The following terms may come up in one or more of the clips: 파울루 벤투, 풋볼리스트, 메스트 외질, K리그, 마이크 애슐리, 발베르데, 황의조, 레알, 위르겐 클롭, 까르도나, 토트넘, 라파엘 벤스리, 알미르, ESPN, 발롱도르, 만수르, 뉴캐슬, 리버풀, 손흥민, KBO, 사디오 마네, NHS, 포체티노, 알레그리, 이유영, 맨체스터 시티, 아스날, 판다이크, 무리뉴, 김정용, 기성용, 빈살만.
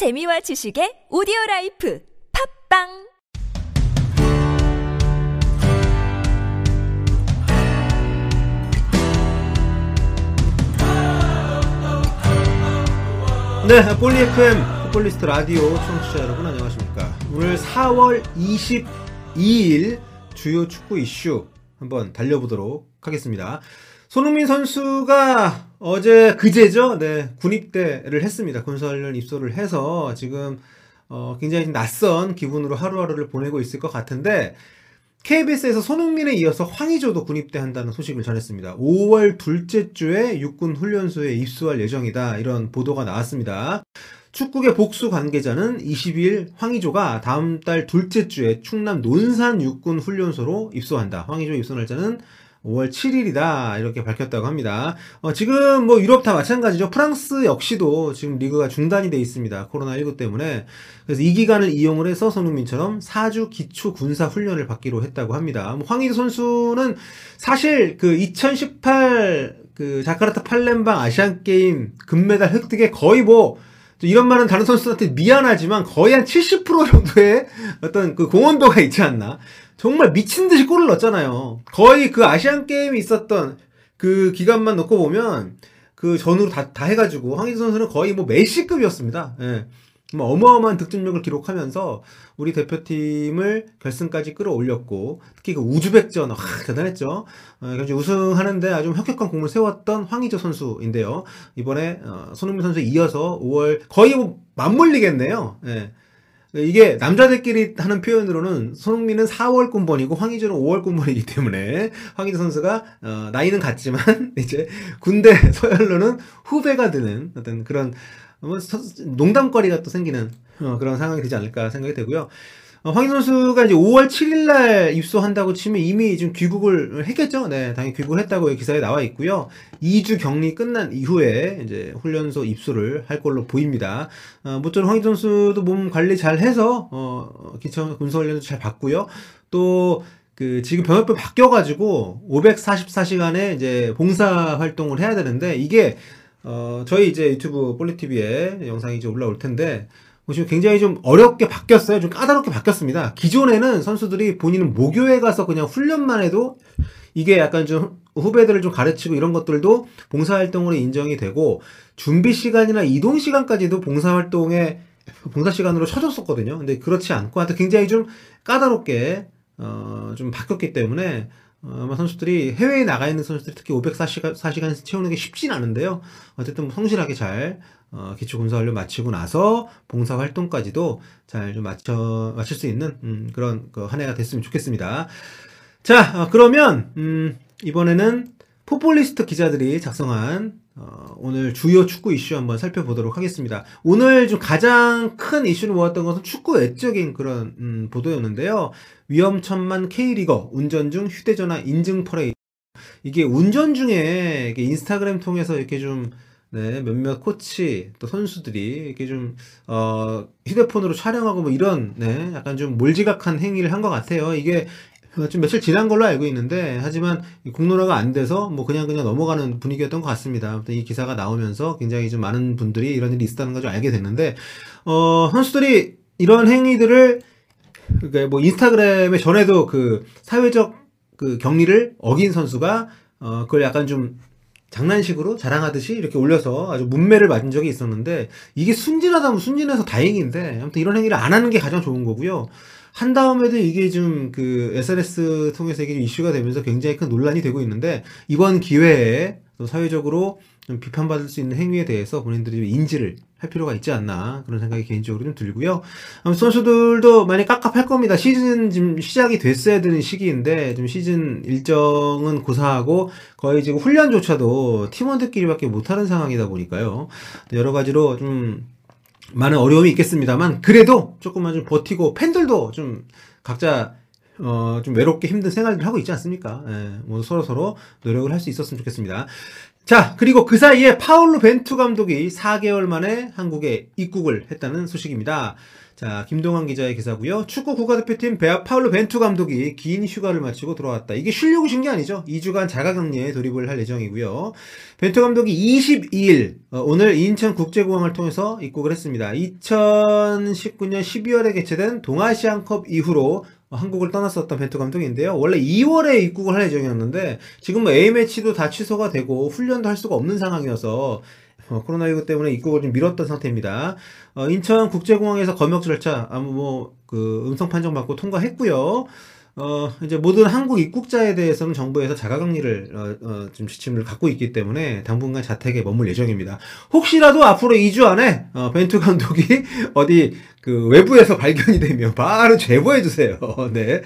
재미와 지식의 오디오라이프 팝빵 네, 볼리 FM 풋볼리스트 라디오 청취자 여러분 안녕하십니까. 오늘 4월 22일 주요 축구 이슈 한번 달려보도록 하겠습니다. 손흥민 선수가 그제죠? 네, 군입대를 했습니다. 군사훈련 입소를 해서 지금 굉장히 낯선 기분으로 하루하루를 보내고 있을 것 같은데 KBS에서 손흥민에 이어서 황의조도 군입대한다는 소식을 전했습니다. 5월 둘째 주에 육군 훈련소에 입소할 예정이다. 이런 보도가 나왔습니다. 축구계 복수 관계자는 22일 황의조가 다음 달 둘째 주에 충남 논산 육군 훈련소로 입소한다. 황의조 입소 날짜는 5월 7일이다. 이렇게 밝혔다고 합니다. 지금 뭐 유럽 다 마찬가지죠. 프랑스 역시도 지금 리그가 중단이 돼 있습니다. 코로나19 때문에. 그래서 이 기간을 이용을 해서 손흥민처럼 4주 기초 군사 훈련을 받기로 했다고 합니다. 황의조 선수는 사실 그 2018 그 자카르타 팔렘방 아시안 게임 금메달 획득에 거의 뭐 이런 말은 다른 선수한테 미안하지만 거의 한 70% 정도의 어떤 그 공헌도가 있지 않나. 정말 미친 듯이 골을 넣었잖아요. 거의 그 아시안 게임이 있었던 그 기간만 놓고 보면 그 전후로 다 해가지고 황의조 선수는 거의 뭐 메시급이었습니다. 예. 뭐 어마어마한 득점력을 기록하면서 우리 대표팀을 결승까지 끌어올렸고 특히 그 우즈벡전 대단했죠. 우승하는데 아주 혁혁한 공을 세웠던 황의조 선수인데요. 이번에 손흥민 선수에 이어서 5월 거의 뭐 맞물리겠네요. 예. 이게 남자들끼리 하는 표현으로는 손흥민은 4월 꾼번이고 황의조는 5월 꾼번이기 때문에 황의조 선수가 나이는 같지만 이제 군대 서열로는 후배가 되는 어떤 그런 농담거리가 또 생기는 그런 상황이 되지 않을까 생각이 되고요. 황의조 선수가 이제 5월 7일날 입소한다고 치면 이미 지금 귀국을 했겠죠? 네, 당연히 귀국을 했다고 기사에 나와 있고요. 2주 격리 끝난 이후에 이제 훈련소 입소를 할 걸로 보입니다. 모쪼록 황의조 선수도 몸 관리 잘 해서, 기초 군사훈련도 잘 받고요. 또, 그, 지금 병역법 바뀌어가지고 544시간에 이제 봉사활동을 해야 되는데 이게, 저희 이제 유튜브 볼리TV에 영상이 이제 올라올 텐데, 지금 굉장히 좀 어렵게 바뀌었어요. 좀 까다롭게 바뀌었습니다. 기존에는 선수들이 본인은 모교에 가서 그냥 훈련만 해도 이게 약간 좀 후배들을 좀 가르치고 이런 것들도 봉사활동으로 인정이 되고 준비 시간이나 이동 시간까지도 봉사활동에 봉사 시간으로 쳐줬었거든요. 근데 그렇지 않고 하여튼 굉장히 좀 까다롭게 좀 바뀌었기 때문에 아마 선수들이 해외에 나가 있는 선수들이 특히 544시간 채우는 게 쉽진 않은데요. 어쨌든 성실하게 잘 기초군사훈련 마치고 나서 봉사활동까지도 잘 좀 마칠 수 있는 그런 그 한 해가 됐으면 좋겠습니다. 자, 그러면 이번에는 포폴리스트 기자들이 작성한 오늘 주요 축구 이슈 한번 살펴보도록 하겠습니다. 오늘 좀 가장 큰 이슈를 모았던 것은 축구 외적인 그런 보도였는데요. 위험천만 K리거 운전 중 휴대전화 인증 퍼레이드. 이게 운전 중에 인스타그램 통해서 이렇게 좀 몇몇 코치 또 선수들이 이렇게 좀 휴대폰으로 촬영하고 뭐 이런 약간 좀 몰지각한 행위를 한 것 같아요. 이게 좀 며칠 지난 걸로 알고 있는데 하지만 공론화가 안 돼서 뭐 그냥 넘어가는 분위기였던 것 같습니다. 아무튼 이 기사가 나오면서 굉장히 좀 많은 분들이 이런 일이 있었다는 걸 좀 알게 됐는데 선수들이 이런 행위들을 그러니까 뭐 인스타그램에 전에도 그 사회적 그 격리를 어긴 선수가 그걸 약간 좀 장난식으로 자랑하듯이 이렇게 올려서 아주 문매를 맞은 적이 있었는데 이게 순진하다면 순진해서 다행인데 아무튼 이런 행위를 안 하는 게 가장 좋은 거고요. 한 다음에도 이게 좀 그 SNS 통해서 이게 좀 이슈가 되면서 굉장히 큰 논란이 되고 있는데 이번 기회에 또 사회적으로 좀 비판받을 수 있는 행위에 대해서 본인들이 좀 인지를 할 필요가 있지 않나 그런 생각이 개인적으로 좀 들고요. 선수들도 많이 깝깝할 겁니다. 시즌 지금 시작이 됐어야 되는 시기인데 좀 시즌 일정은 고사하고 거의 지금 훈련조차도 팀원들끼리밖에 못하는 상황이다 보니까요. 여러 가지로 좀 많은 어려움이 있겠습니다만 그래도 조금만 좀 버티고 팬들도 좀 각자 좀 외롭게 힘든 생활을 하고 있지 않습니까? 예, 뭐 서로서로 노력을 할 수 있었으면 좋겠습니다. 자, 그리고 그 사이에 파울루 벤투 감독이 4개월 만에 한국에 입국을 했다는 소식입니다. 자, 김동환 기자의 기사고요. 축구 국가대표팀 파울루 벤투 감독이 긴 휴가를 마치고 돌아왔다. 이게 쉬려고 쉰 게 아니죠. 2주간 자가격리에 돌입을 할 예정이고요. 벤투 감독이 22일 오늘 인천국제공항을 통해서 입국을 했습니다. 2019년 12월에 개최된 동아시안컵 이후로 한국을 떠났었던 벤투 감독인데요. 원래 2월에 입국을 할 예정이었는데 지금 뭐 A매치도 다 취소가 되고 훈련도 할 수가 없는 상황이어서 코로나19 때문에 입국을 좀 미뤘던 상태입니다. 인천국제공항에서 검역 절차 음성 판정 받고 통과했고요. 이제 모든 한국 입국자에 대해서는 정부에서 자가격리를 좀 지침을 갖고 있기 때문에 당분간 자택에 머물 예정입니다. 혹시라도 앞으로 2주 안에 벤투 감독이 어디 그 외부에서 발견이 되면 바로 제보해 주세요. 네.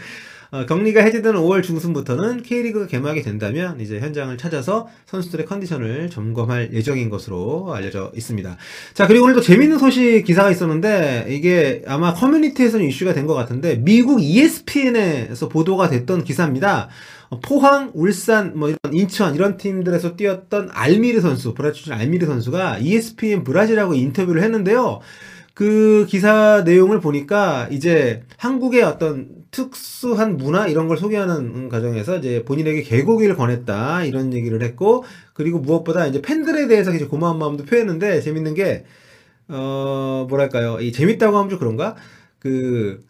격리가 해제되는 5월 중순부터는 K리그가 개막이 된다면 이제 현장을 찾아서 선수들의 컨디션을 점검할 예정인 것으로 알려져 있습니다. 자, 그리고 오늘도 재밌는 소식 기사가 있었는데 이게 아마 커뮤니티에서는 이슈가 된 것 같은데 미국 ESPN에서 보도가 됐던 기사입니다. 포항, 울산, 인천 이런 팀들에서 뛰었던 알미르 선수, 브라질 출신 알미르 선수가 ESPN 브라질하고 인터뷰를 했는데요. 그 기사 내용을 보니까 이제 한국의 어떤 특수한 문화 이런 걸 소개하는 과정에서 이제 본인에게 개고기를 권했다 이런 얘기를 했고, 그리고 무엇보다 이제 팬들에 대해서 이제 고마운 마음도 표했는데, 재밌는 게 뭐랄까요, 이 재밌다고 하면 좀 그런가, 그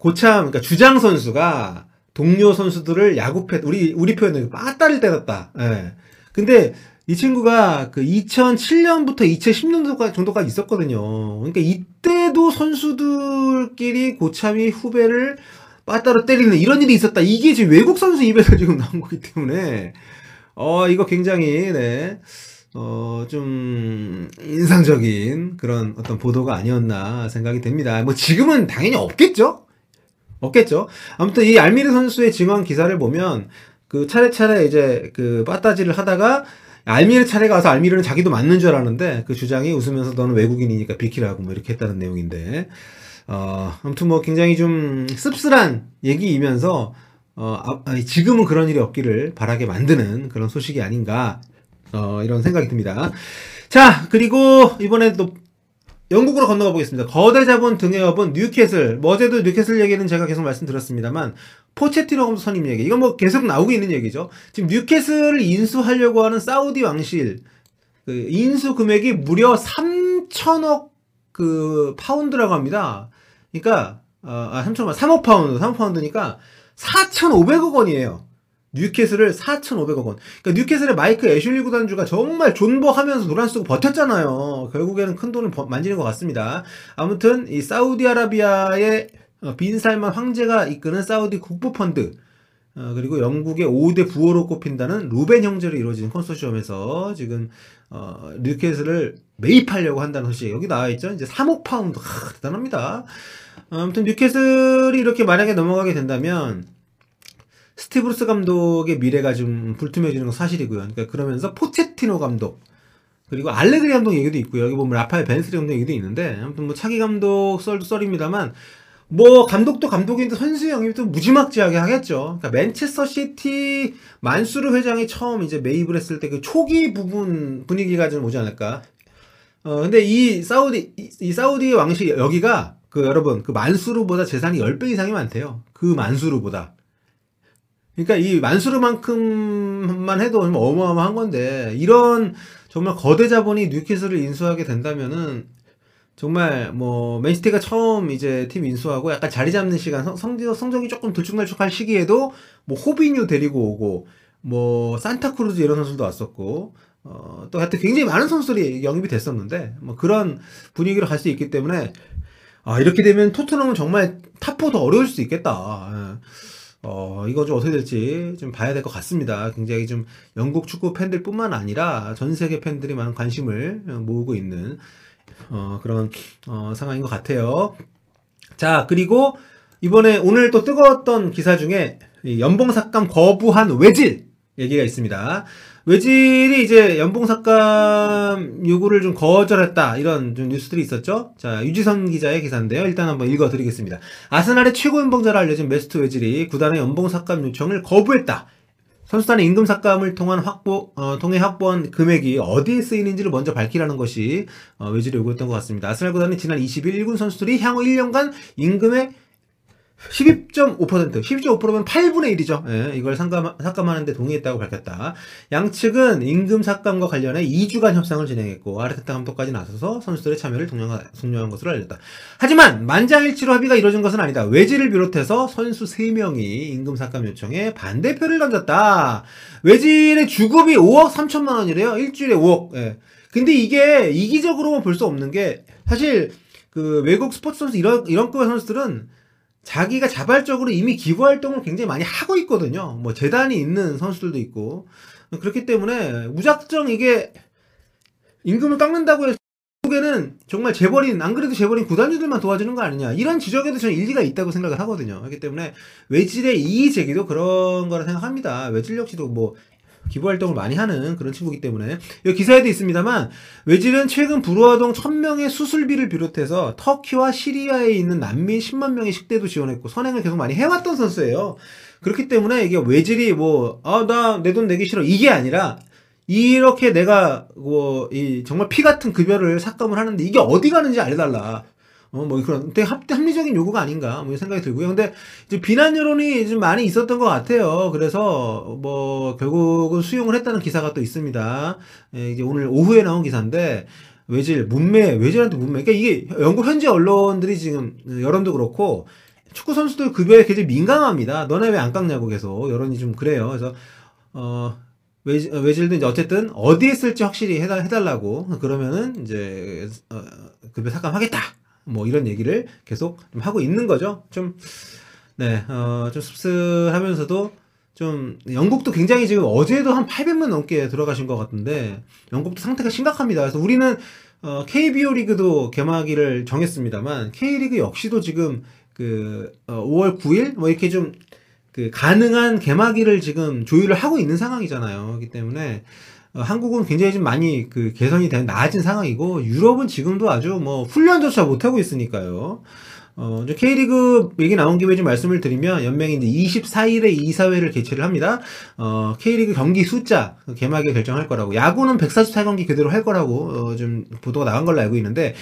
고참, 그러니까 주장 선수가 동료 선수들을 야구패, 우리 표현으로 빠따를 때렸다. 예. 근데 이 친구가 그 2007년부터 2010년 정도까지 있었거든요. 그러니까 이때도 선수들끼리 고참이 후배를 빠따로 때리는 이런 일이 있었다. 이게 지금 외국 선수 입에서 지금 나온 거기 때문에 이거 굉장히 좀 인상적인 그런 어떤 보도가 아니었나 생각이 됩니다. 뭐 지금은 당연히 없겠죠. 아무튼 이 알미르 선수의 증언 기사를 보면 그 차례차례 이제 그 빠따질을 하다가 알미르 차례가 와서 알미르는 자기도 맞는 줄 알았는데 그 주장이 웃으면서 너는 외국인이니까 비키라고 이렇게 했다는 내용인데, 아무튼 굉장히 좀 씁쓸한 얘기이면서 지금은 그런 일이 없기를 바라게 만드는 그런 소식이 아닌가, 이런 생각이 듭니다. 자, 그리고 이번에 또 영국으로 건너가 보겠습니다. 거대 자본 등해협은 뉴캐슬, 어제도 뉴캐슬 얘기는 제가 계속 말씀드렸습니다만 포체티노 감독 선임 얘기, 이건 계속 나오고 있는 얘기죠. 지금 뉴캐슬을 인수하려고 하는 사우디 왕실, 그 인수 금액이 무려 3천억 그 파운드라고 합니다. 그러니까 3억 파운드, 3억 파운드니까 4,500억 원이에요. 뉴캐슬을 4,500억 원. 그러니까 뉴캐슬의 마이크 애슐리 구단주가 정말 존버하면서 노란 쓰고 버텼잖아요. 결국에는 큰 돈을 만지는 것 같습니다. 아무튼 이 사우디아라비아의 빈살만 황제가 이끄는 사우디 국부펀드, 그리고 영국의 5대 부호로 꼽힌다는 루벤 형제로 이루어진 컨소시엄에서 지금 뉴캐슬을 매입하려고 한다는 소식, 여기 나와있죠. 이제 3억 파운드, 대단합니다. 아무튼 뉴캐슬이 이렇게 만약에 넘어가게 된다면 스티브 루스 감독의 미래가 좀 불투명해지는 건 사실이고요. 그러니까 그러면서 포체티노 감독, 그리고 알레그리 감독 얘기도 있고요. 여기 보면 라파엘 벤스리 감독 얘기도 있는데, 아무튼 차기 감독 썰도 썰입니다만 감독도 감독인데 선수 영입도 무지막지하게 하겠죠. 그러니까 맨체스터 시티 만수르 회장이 처음 이제 매입을 했을 때 그 초기 부분 분위기가 좀 오지 않을까. 근데 이 사우디 왕실, 여기가 여러분 만수르보다 재산이 10배 이상이 많대요. 그 만수르보다. 그러니까 이 만수르만큼만 해도 어마어마한 건데, 이런 정말 거대 자본이 뉴캐슬을 인수하게 된다면은 정말 맨시티가 처음 이제 팀 인수하고 약간 자리 잡는 시간, 성적이 조금 들쭉날쭉할 시기에도 호비뉴 데리고 오고 산타크루즈 이런 선수도 왔었고, 또 하여튼 굉장히 많은 선수들이 영입이 됐었는데 그런 분위기로 갈 수 있기 때문에 이렇게 되면 토트넘은 정말 탑4도 어려울 수 있겠다. 이거 좀 어떻게 될지 좀 봐야 될 것 같습니다. 굉장히 좀 영국 축구 팬들 뿐만 아니라 전 세계 팬들이 많은 관심을 모으고 있는, 그런, 상황인 것 같아요. 자, 그리고 이번에 오늘 또 뜨거웠던 기사 중에 이 연봉삭감 거부한 외질 얘기가 있습니다. 외질이 이제 연봉삭감 요구를 좀 거절했다, 이런 좀 뉴스들이 있었죠. 자, 유지선 기자의 기사인데요. 일단 한번 읽어드리겠습니다. 아스날의 최고 연봉자로 알려진 메스트 외질이 구단의 연봉삭감 요청을 거부했다. 선수단의 임금 삭감을 통해 확보한 금액이 어디에 쓰이는지를 먼저 밝히라는 것이 외질이 요구했던 것 같습니다. 아스날 구단은 지난 20일 1군 선수들이 향후 1년간 임금의 12.5%면 8분의 1이죠. 예, 이걸 삭감하는데 동의했다고 밝혔다. 양측은 임금 삭감과 관련해 2주간 협상을 진행했고 아르테타 감독까지 나서서 선수들의 참여를 독려한 것으로 알렸다. 하지만 만장일치로 합의가 이루어진 것은 아니다. 외질을 비롯해서 선수 3명이 임금 삭감 요청에 반대표를 던졌다. 외질의 주급이 5억 3천만 원이래요. 일주일에 5억. 예. 근데 이게 이기적으로만 볼 수 없는 게 사실 그 외국 스포츠 선수 이런 급의 선수들은 자기가 자발적으로 이미 기부 활동을 굉장히 많이 하고 있거든요. 뭐 재단이 있는 선수들도 있고 그렇기 때문에 무작정 이게 임금을 깎는다고 해서 결국에는 정말 안 그래도 재벌인 구단주들만 도와주는 거 아니냐, 이런 지적에도 저는 일리가 있다고 생각을 하거든요. 그렇기 때문에 외질의 이의 제기도 그런 거라 생각합니다. 외질 역시도 뭐 기부 활동을 많이 하는 그런 친구이기 때문에. 이 기사에도 있습니다만 외질은 최근 불우아동 1000명의 수술비를 비롯해서 터키와 시리아에 있는 난민 10만 명의 식대도 지원했고 선행을 계속 많이 해왔던 선수예요. 그렇기 때문에 이게 외질이 뭐 나 내 돈 내기 싫어 이게 아니라 이렇게 내가 뭐 이 정말 피 같은 급여를 삭감을 하는데 이게 어디 가는지 알려달라. 뭐 그런 되게 합리적인 요구가 아닌가 뭐 생각이 들고요. 근데 이제 비난 여론이 좀 많이 있었던 것 같아요. 그래서 뭐 결국은 수용을 했다는 기사가 또 있습니다. 예, 이제 오늘 오후에 나온 기사인데 외질한테 문매. 그러니까 이게 영국 현지 언론들이 지금 여론도 그렇고 축구 선수들 급여에 굉장히 민감합니다. 너네 왜 안 깎냐고 계속 여론이 좀 그래요. 그래서 외질도 이제 어쨌든 어디에 쓸지 확실히 해달라고 그러면은 이제 급여 삭감하겠다. 뭐 이런 얘기를 계속 좀 하고 있는 거죠. 좀 좀 씁쓸하면서도 좀 영국도 굉장히 지금 어제도 한 800만 넘게 들어가신 것 같은데 영국도 상태가 심각합니다. 그래서 우리는 KBO 리그도 개막일을 정했습니다만 K리그 역시도 지금 그 5월 9일 뭐 이렇게 좀 그 가능한 개막일을 지금 조율을 하고 있는 상황이잖아요. 그렇기 때문에 한국은 굉장히 좀 많이 그 개선이 나아진 상황이고 유럽은 지금도 아주 뭐 훈련조차 못하고 있으니까요. K리그 얘기 나온 김에 좀 말씀을 드리면 연맹이 이제 24일에 이사회를 개최를 합니다. K리그 경기 숫자 개막에 결정할 거라고, 야구는 144경기 그대로 할 거라고 좀 보도가 나간 걸로 알고 있는데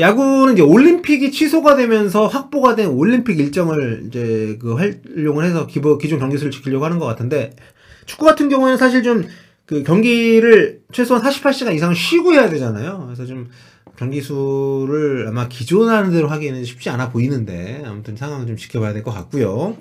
야구는 이제 올림픽이 취소가 되면서 확보가 된 올림픽 일정을 이제 그 활용을 해서 기존 경기수를 지키려고 하는 것 같은데 축구 같은 경우에는 사실 좀 그 경기를 최소한 48시간 이상은 쉬고 해야 되잖아요. 그래서 좀 경기 수를 아마 기존 하는 대로 하기에는 쉽지 않아 보이는데 아무튼 상황을 좀 지켜봐야 될 것 같고요.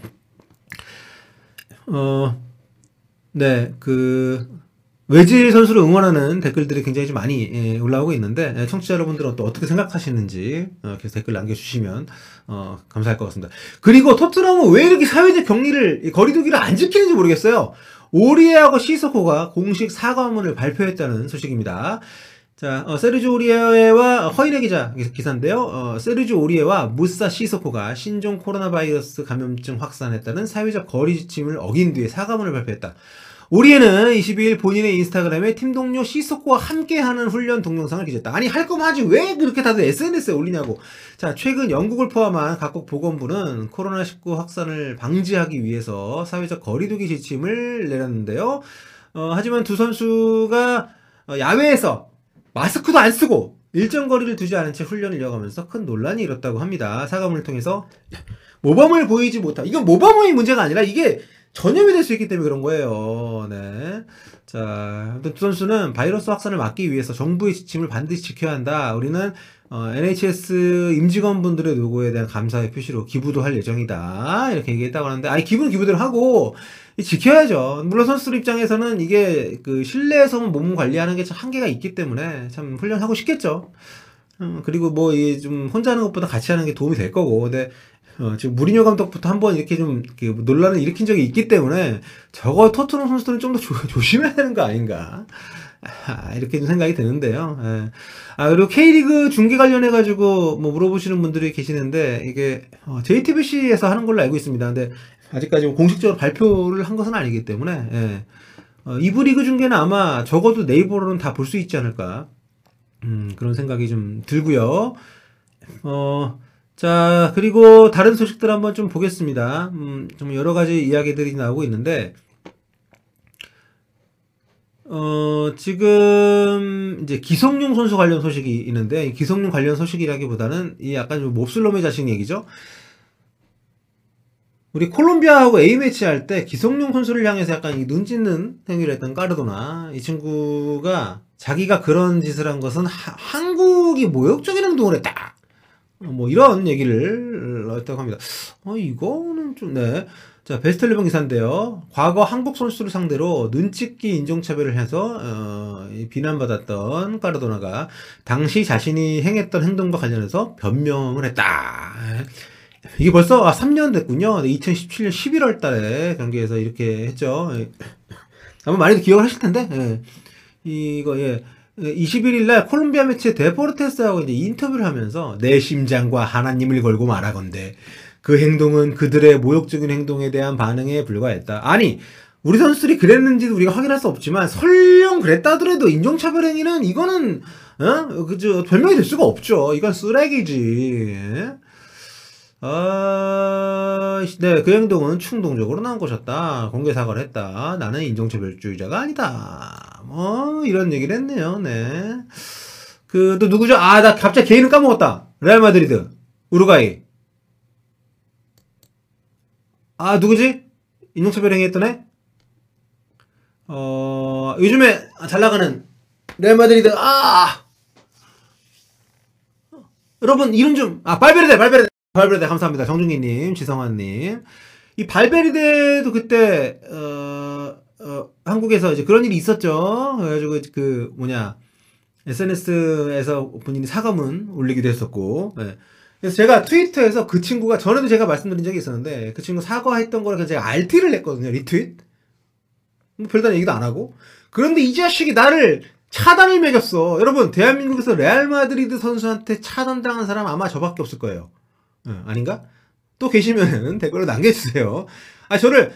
외질 선수를 응원하는 댓글들이 굉장히 좀 많이 올라오고 있는데 청취자 여러분들은 또 어떻게 생각하시는지 계속 댓글 남겨주시면 감사할 것 같습니다. 그리고 토트넘은 왜 이렇게 사회적 거리두기를 안 지키는지 모르겠어요. 오리에하고 시소코가 공식 사과문을 발표했다는 소식입니다. 자, 세르주 오리에와 허인혜 기자 기사인데요. 세르주 오리에와 무사 시소코가 신종 코로나 바이러스 감염증 확산했다는 사회적 거리 지침을 어긴 뒤에 사과문을 발표했다. 오리에는 22일 본인의 인스타그램에 팀 동료 시소코와 함께하는 훈련 동영상을 게재했다. 아니 할 거면 하지 왜 그렇게 다들 SNS에 올리냐고. 자, 최근 영국을 포함한 각국 보건부는 코로나19 확산을 방지하기 위해서 사회적 거리두기 지침을 내렸는데요. 하지만 두 선수가 야외에서 마스크도 안 쓰고 일정 거리를 두지 않은 채 훈련을 이어가면서 큰 논란이 일었다고 합니다. 사과문을 통해서 모범을 보이지 못한, 이건 모범의 문제가 아니라 이게 전염이 될 수 있기 때문에 그런 거예요. 네. 자, 아무튼 두 선수는 바이러스 확산을 막기 위해서 정부의 지침을 반드시 지켜야 한다. 우리는 NHS 임직원분들의 노고에 대한 감사의 표시로 기부도 할 예정이다. 이렇게 얘기했다고 하는데, 아니 기부는 기부대로 하고 지켜야죠. 물론 선수들 입장에서는 이게 그 실내에서 몸 관리하는 게 참 한계가 있기 때문에 참 훈련하고 싶겠죠. 그리고 뭐 이 좀 혼자 하는 것보다 같이 하는 게 도움이 될 거고. 근데 지금 무리뉴 감독부터 한번 이렇게 좀 논란을 일으킨 적이 있기 때문에 저거 토트넘 선수들은 좀 더 조심해야 되는 거 아닌가, 이렇게 좀 생각이 드는데요. 예. 그리고 K리그 중계 관련해가지고 뭐 물어보시는 분들이 계시는데 이게 JTBC에서 하는 걸로 알고 있습니다. 근데 아직까지 공식적으로 발표를 한 것은 아니기 때문에 2부 리그 중계는 아마 적어도 네이버로는 다 볼 수 있지 않을까, 그런 생각이 좀 들고요. 자, 그리고 다른 소식들 한번 좀 보겠습니다. 좀 여러 가지 이야기들이 나오고 있는데 지금 이제 기성용 선수 관련 소식이 있는데, 기성용 관련 소식이라기보다는 이 약간 좀 몹쓸놈의 자식 얘기죠. 우리 콜롬비아하고 A매치 할 때 기성용 선수를 향해서 약간 이 눈짓는 행위를 했던 까르도나, 이 친구가 자기가 그런 짓을 한 것은 한국이 모욕적인 행동을 했다, 뭐 이런 얘기를 했다고 합니다. 이거는 좀, 네. 자, 베스트 11 기사인데요. 과거 한국 선수를 상대로 눈찢기 인종차별을 해서 비난받았던 까르도나가 당시 자신이 행했던 행동과 관련해서 변명을 했다. 이게 벌써 3년 됐군요. 2017년 11월 달에 경기에서 이렇게 했죠. 아마 많이도 기억을 하실 텐데, 예. 이거, 예. 21일날 콜롬비아 매치에 데포르테스하고 이제 인터뷰를 하면서 내 심장과 하나님을 걸고 말하건대 그 행동은 그들의 모욕적인 행동에 대한 반응에 불과했다. 아니, 우리 선수들이 그랬는지도 우리가 확인할 수 없지만 설령 그랬다더라도 인종차별 행위는 이거는 그저 변명이 될 수가 없죠. 이건 쓰레기지. 네, 그 행동은 충동적으로 나온 것이었다. 공개 사과를 했다. 나는 인종차별주의자가 아니다. 뭐 이런 얘기를 했네요. 네. 그 또 누구죠? 아, 나 갑자기 개인을 까먹었다. 레알 마드리드, 우루과이. 아, 누구지? 인종차별 행위했던 애? 요즘에 잘 나가는 레알 마드리드. 아, 여러분 이름 좀, 발베르데 감사합니다. 정준기님, 지성환님. 이 발베르데도 그때 한국에서 이제 그런 일이 있었죠. 그래가지고 그 뭐냐, SNS에서 본인이 사과문 올리기도 했었고. 네. 그래서 제가 트위터에서 그 친구가, 전에도 제가 말씀드린 적이 있었는데, 그 친구 사과했던 거를 제가 RT를 냈거든요. 리트윗. 뭐 별다른 얘기도 안 하고. 그런데 이 자식이 나를 차단을 매겼어. 여러분, 대한민국에서 레알 마드리드 선수한테 차단당한 사람 아마 저밖에 없을 거예요. 아닌가? 또 계시면은 댓글로 남겨주세요. 아, 저를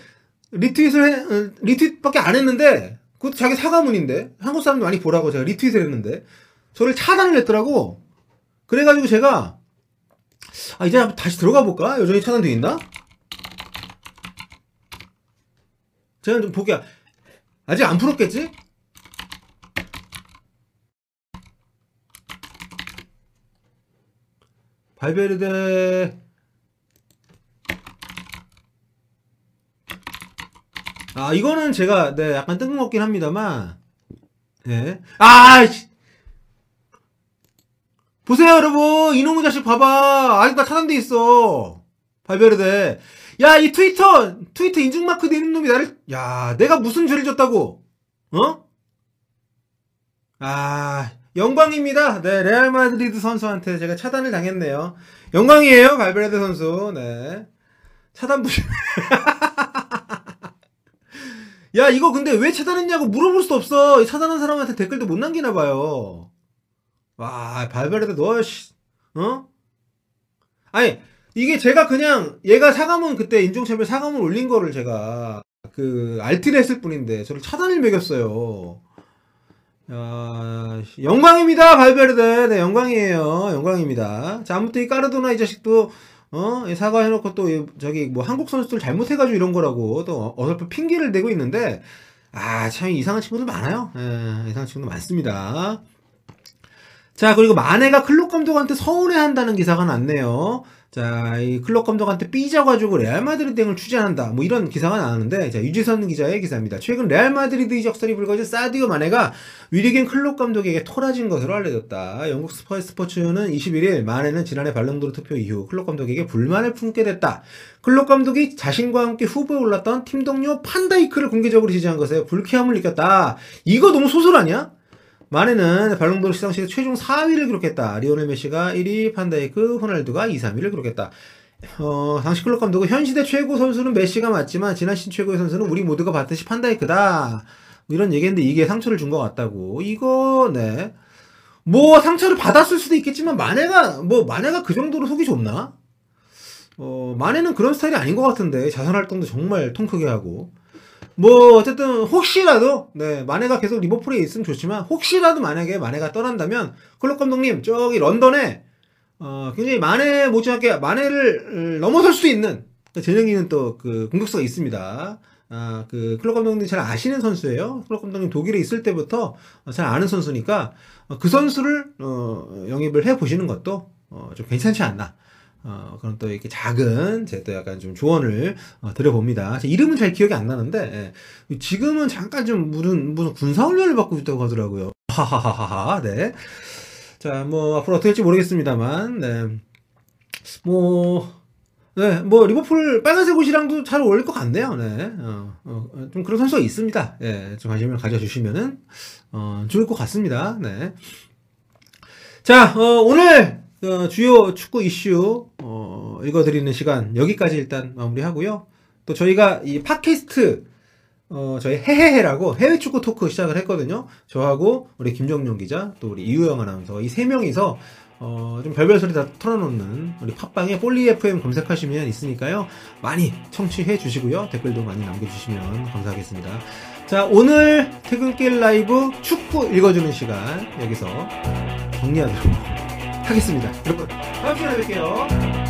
리트윗밖에 안 했는데, 그것도 자기 사과문인데, 한국 사람들 많이 보라고 제가 리트윗을 했는데, 저를 차단을 했더라고. 그래가지고 제가, 아, 이제 한번 다시 들어가 볼까? 여전히 차단되어 있나? 제가 좀 보기야. 아직 안 풀었겠지? 발베르데, 아, 이거는 제가, 네, 약간 뜬금없긴 합니다만, 네. 아이씨! 보세요, 여러분! 이놈의 자식 봐봐! 아직 다 차단돼 있어! 발베르데. 야, 이 트위터 인증마크 돼 있는 놈이 나를, 야, 내가 무슨 죄를 졌다고! 어? 아, 영광입니다. 네, 레알 마드리드 선수한테 제가 차단을 당했네요. 영광이에요, 발베르데 선수. 네. 차단 부심. 야, 이거 근데 왜 차단했냐고 물어볼 수도 없어. 차단한 사람한테 댓글도 못 남기나봐요. 와, 발베르데 너, 어? 아니, 이게 제가 그냥, 얘가 사과문, 그때 인종차별 사과문 올린 거를 제가, 알티를 했을 뿐인데, 저를 차단을 매겼어요. 영광입니다, 발베르데. 네, 영광이에요. 영광입니다. 자, 아무튼 이 까르도나 이 자식도, 사과해놓고 또, 저기, 뭐, 한국 선수들 잘못해가지고 이런 거라고 또 어설픈 핑계를 대고 있는데, 아, 참 이상한 친구들 많아요. 예, 이상한 친구들 많습니다. 자, 그리고 마네가 클롭 감독한테 서운해한다는 기사가 났네요. 자, 이 클롭 감독한테 삐져가지고 레알 마드리드 행을 추진한다, 뭐 이런 기사가 나왔는데, 자, 유지선 기자의 기사입니다. 최근 레알 마드리드 이적설이 불거진 사디오 마네가 위르겐 클롭 감독에게 토라진 것으로 알려졌다. 영국 스포츠 스포츠는 21일 마네는 지난해 발롱도르 투표 이후 클롭 감독에게 불만을 품게 됐다. 클롭 감독이 자신과 함께 후보에 올랐던 팀 동료 판다이크를 공개적으로 지지한 것에 불쾌함을 느꼈다. 이거 너무 소설 아니야? 마네는 발롱도르 시상식에서 최종 4위를 기록했다. 리오넬 메시가 1위, 판다이크, 호날두가 2, 3위를 기록했다. 당시 클럽 감독은 현 시대 최고 선수는 메시가 맞지만 지난 시즌 최고의 선수는 우리 모두가 봤듯이 판다이크다, 뭐 이런 얘기인데, 이게 상처를 준 것 같다고. 이거, 네. 뭐 상처를 받았을 수도 있겠지만 마네가 그 정도로 속이 좁나? 마네는 그런 스타일이 아닌 것 같은데, 자선 활동도 정말 통크게 하고. 뭐 어쨌든 혹시라도, 네, 마네가 계속 리버풀에 있으면 좋지만, 혹시라도 만약에 마네가 떠난다면 클롭 감독님, 저기 런던에 굉장히 마네 못지않게 마네를 넘어설 수 있는 재능 있는 또 그 공격수가 있습니다. 그 클롭 감독님 잘 아시는 선수예요. 클롭 감독님 독일에 있을 때부터 잘 아는 선수니까 그 선수를 영입을 해 보시는 것도 좀 괜찮지 않나. 그럼 또 이렇게 작은, 제 또 약간 좀 조언을 드려봅니다. 이름은 잘 기억이 안 나는데, 예. 지금은 잠깐 좀 무슨 군사훈련을 받고 있다고 하더라고요. 하하하하, 네. 자, 뭐, 앞으로 어떻게 될지 모르겠습니다만, 네. 리버풀 빨간색 옷이랑도 잘 어울릴 것 같네요. 네. 좀 그런 선수가 있습니다. 예, 좀 관심을 가져주시면은, 좋을 것 같습니다. 네. 자, 오늘, 주요 축구 이슈 읽어드리는 시간 여기까지 일단 마무리하고요. 또 저희가 이 팟캐스트 저희 해해해라고 해외 축구 토크 시작을 했거든요. 저하고 우리 김정용 기자 또 우리 이유영 아나운서 이 세 명이서 좀 별별 소리 다 털어놓는 우리 팟빵에 폴리 FM 검색하시면 있으니까요. 많이 청취해 주시고요. 댓글도 많이 남겨주시면 감사하겠습니다. 자, 오늘 퇴근길 라이브 축구 읽어주는 시간 여기서 정리하도록 하겠습니다. 여러분, 다음 시간에 뵐게요.